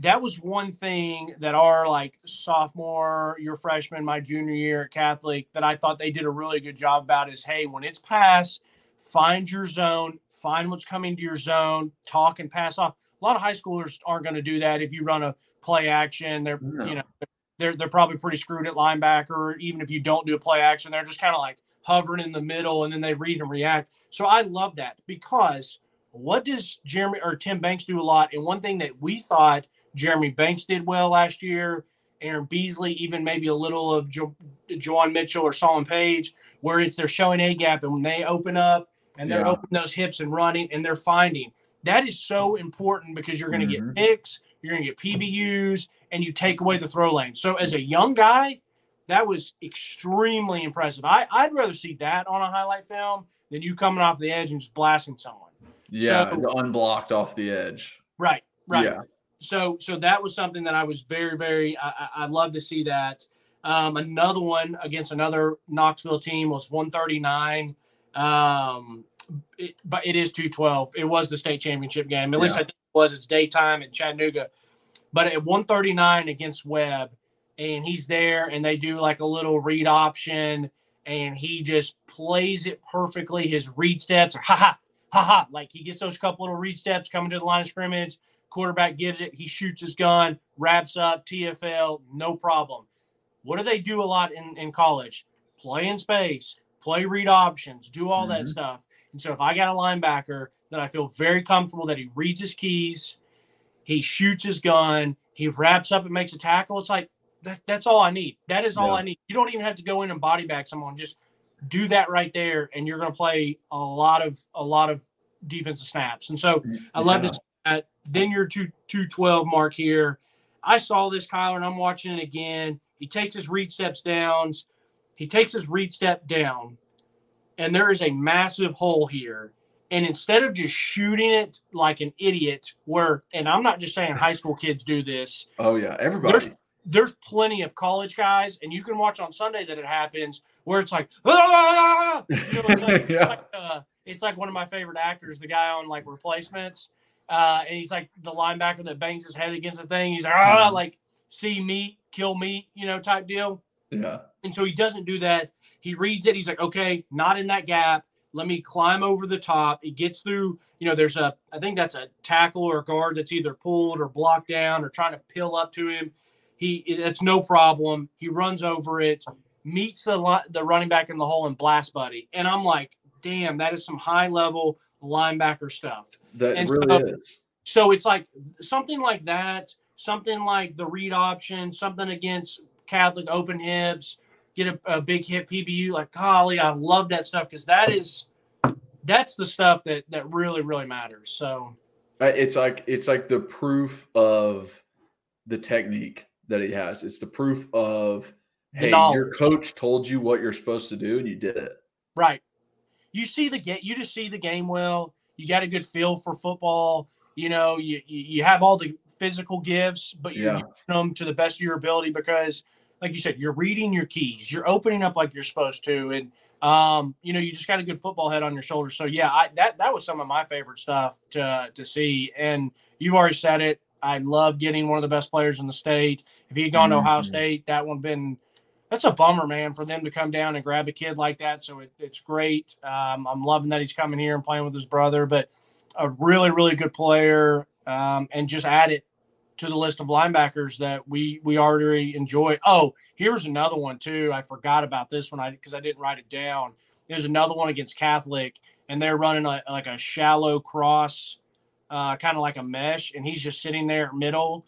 that was one thing that our like sophomore, your freshman, my junior year at Catholic that I thought they did a really good job about is, hey, when it's pass, find your zone, find what's coming to your zone, talk and pass off. A lot of high schoolers aren't going to do that. If you run a play action, they're, yeah. you know, they're, they're probably pretty screwed at linebacker. Even if you don't do a play action, they're just kind of like hovering in the middle and then they read and react. So I love that because what does Jeremy or Tim Banks do a lot? And one thing that we thought Jeremy Banks did well last year, Aaron Beasley, even maybe a little of jo- Juwan Mitchell or Solomon Page, where it's they're showing a gap and when they open up and they're yeah. opening those hips and running and they're finding. That is so important because you're going to mm-hmm. get picks, you're going to get P B Us, and you take away the throw lane. So as a young guy, that was extremely impressive. I, I'd rather see that on a highlight film than you coming off the edge and just blasting someone. Yeah, so, unblocked off the edge. Right, right. Yeah. So, so that was something that I was very, very. I, I love to see that. Um, another one against another Knoxville team was one thirty-nine, um, it, but it is two twelve. It was the state championship game. At yeah. least I think it was. It's daytime in Chattanooga, but at one thirty-nine against Webb, and he's there, and they do like a little read option, and he just plays it perfectly. His read steps are ha ha ha ha. Like he gets those couple little read steps coming to the line of scrimmage. Quarterback gives it, he shoots his gun, wraps up, T F L, no problem. What do they do a lot in, in college? Play in space, play read options, do all mm-hmm. that stuff. And so if I got a linebacker that I feel very comfortable that he reads his keys, he shoots his gun, he wraps up and makes a tackle, it's like, that, that's all I need. That is all yeah. I need. You don't even have to go in and body bag someone. Just do that right there, and you're going to play a lot of a lot of defensive snaps. And so I love yeah. this. Uh, then your two twelve mark here. I saw this, Kyler, and I'm watching it again. He takes his read steps downs. He takes his read step down, and there is a massive hole here. And instead of just shooting it like an idiot, where and I'm not just saying high school kids do this. Oh, yeah, everybody. There's, there's plenty of college guys, and you can watch on Sunday that it happens, where it's like, ah! You know, it's, like, yeah. like uh, it's like one of my favorite actors, the guy on, like, Replacements. Uh, and he's like the linebacker that bangs his head against the thing. He's like, ah, like, see me, kill me, you know, type deal. Yeah. And so he doesn't do that. He reads it. He's like, okay, not in that gap. Let me climb over the top. It gets through, you know, there's a, I think that's a tackle or a guard that's either pulled or blocked down or trying to pill up to him. He, that's no problem. He runs over it, meets the the running back in the hole and blast buddy. And I'm like, damn, that is some high level linebacker stuff. That and really so, is. So it's like something like that, something like the read option, something against Catholic open hips, get a, a big hit P B U. Like, golly, I love that stuff because that is that's the stuff that that really really matters. So it's like it's like the proof of the technique that he has. It's the proof of, hey, your coach told you what you're supposed to do and you did it. Right. You see the get. You just see the game well. You got a good feel for football. You know, you you have all the physical gifts, but you yeah. use them to the best of your ability because, like you said, you're reading your keys. You're opening up like you're supposed to. And, um, you know, you just got a good football head on your shoulders. So, yeah, I, that that was some of my favorite stuff to to see. And you've already said it. I love getting one of the best players in the state. If he had gone mm-hmm. to Ohio State, that would have been – that's a bummer, man, for them to come down and grab a kid like that. So, it, it's great. Um, I'm loving that he's coming here and playing with his brother. But a really, really good player um, and just add it to the list of linebackers that we we already enjoy. Oh, here's another one too. I forgot about this one I because I didn't write it down. There's another one against Catholic, and they're running a, like a shallow cross, uh, kind of like a mesh, and he's just sitting there middle,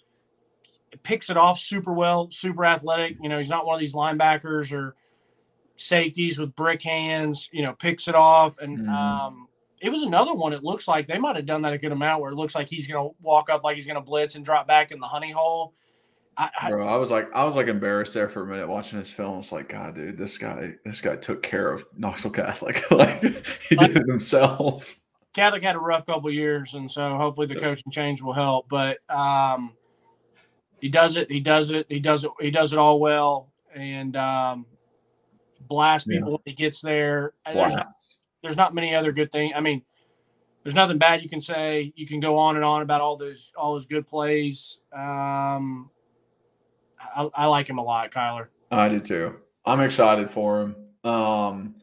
picks it off super well, super athletic. You know, he's not one of these linebackers or safeties with brick hands. You know, picks it off, and mm. um, it was another one. It looks like they might have done that a good amount where it looks like he's going to walk up like he's going to blitz and drop back in the honey hole. I, I, Bro, I was like, I was like embarrassed there for a minute watching his film. It's like, God, dude, this guy, this guy took care of Knoxville Catholic. like he like, did it himself. Catholic had a rough couple of years, and so hopefully the yeah. coaching change will help. But um, he does it, he does it, he does it, he does it all well, and um, blast people yeah. when he gets there. Wow. There's not many other good things. I mean, there's nothing bad you can say. You can go on and on about all those all those good plays. Um, I, I like him a lot, Kyler. I do too. I'm excited for him. Um,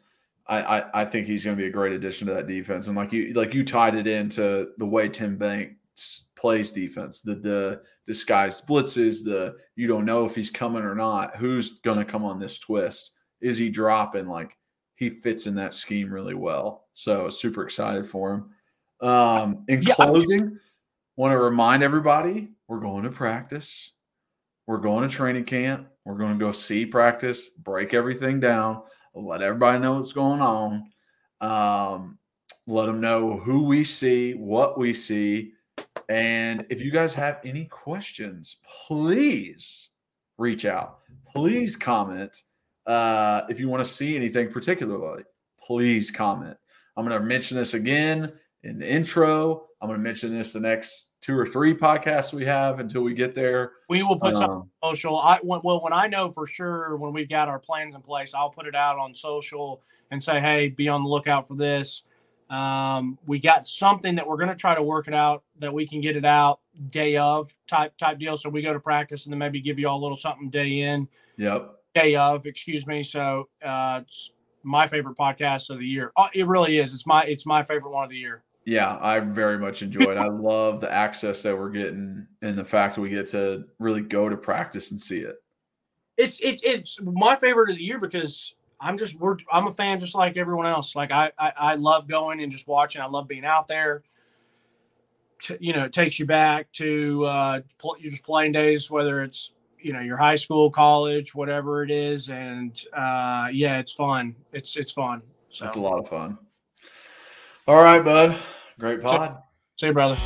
I, I I think he's going to be a great addition to that defense. And like you like you tied it into the way Tim Banks plays defense, the the disguised blitzes, the you don't know if he's coming or not. Who's going to come on this twist? Is he dropping? Like, he fits in that scheme really well. So super excited for him. Um, in yeah, closing, I mean, want to remind everybody, we're going to practice. We're going to training camp. We're going to go see practice, break everything down, let everybody know what's going on. Um, let them know who we see, what we see. And if you guys have any questions, please reach out. Please comment. Uh, if you want to see anything particularly, please comment. I'm going to mention this again in the intro. I'm going to mention this the next two or three podcasts we have until we get there. We will put um, something on social. I, well, when I know for sure when we've got our plans in place, I'll put it out on social and say, hey, be on the lookout for this. Um, we got something that we're going to try to work it out that we can get it out day of type type deal. So we go to practice and then maybe give you all a little something day in. Yep. Day of, excuse me. So uh, it's my favorite podcast of the year. Oh, it really is. It's my it's my favorite one of the year. Yeah, I very much enjoy it. I love the access that we're getting and the fact that we get to really go to practice and see it. It's it's it's my favorite of the year because I'm just we're I'm a fan just like everyone else. Like I I, I love going and just watching. I love being out there. T- you know, it takes you back to uh, pl- just playing days, whether it's you know, your high school, college, whatever it is. And uh, yeah, it's fun. It's, it's fun. So. That's a lot of fun. All right, bud. Great pod. See you, brother.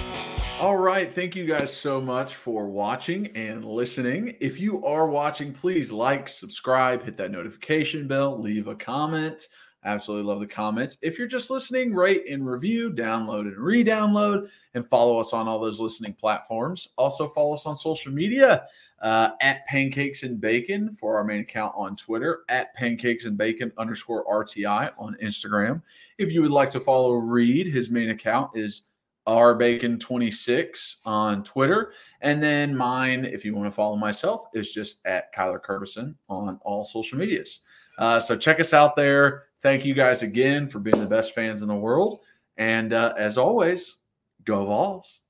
All right. Thank you guys so much for watching and listening. If you are watching, please like, subscribe, hit that notification bell, leave a comment. Absolutely love the comments. If you're just listening, rate and review, download and re-download, and follow us on all those listening platforms. Also follow us on social media. Uh, at Pancakes and Bacon for our main account on Twitter, at Pancakes and Bacon underscore R T I on Instagram. If you would like to follow Reed, his main account is R Bacon twenty-six on Twitter. And then mine, if you want to follow myself, is just at Kyler Kerbyson on all social medias. Uh, so check us out there. Thank you guys again for being the best fans in the world. And uh, as always, go Vols.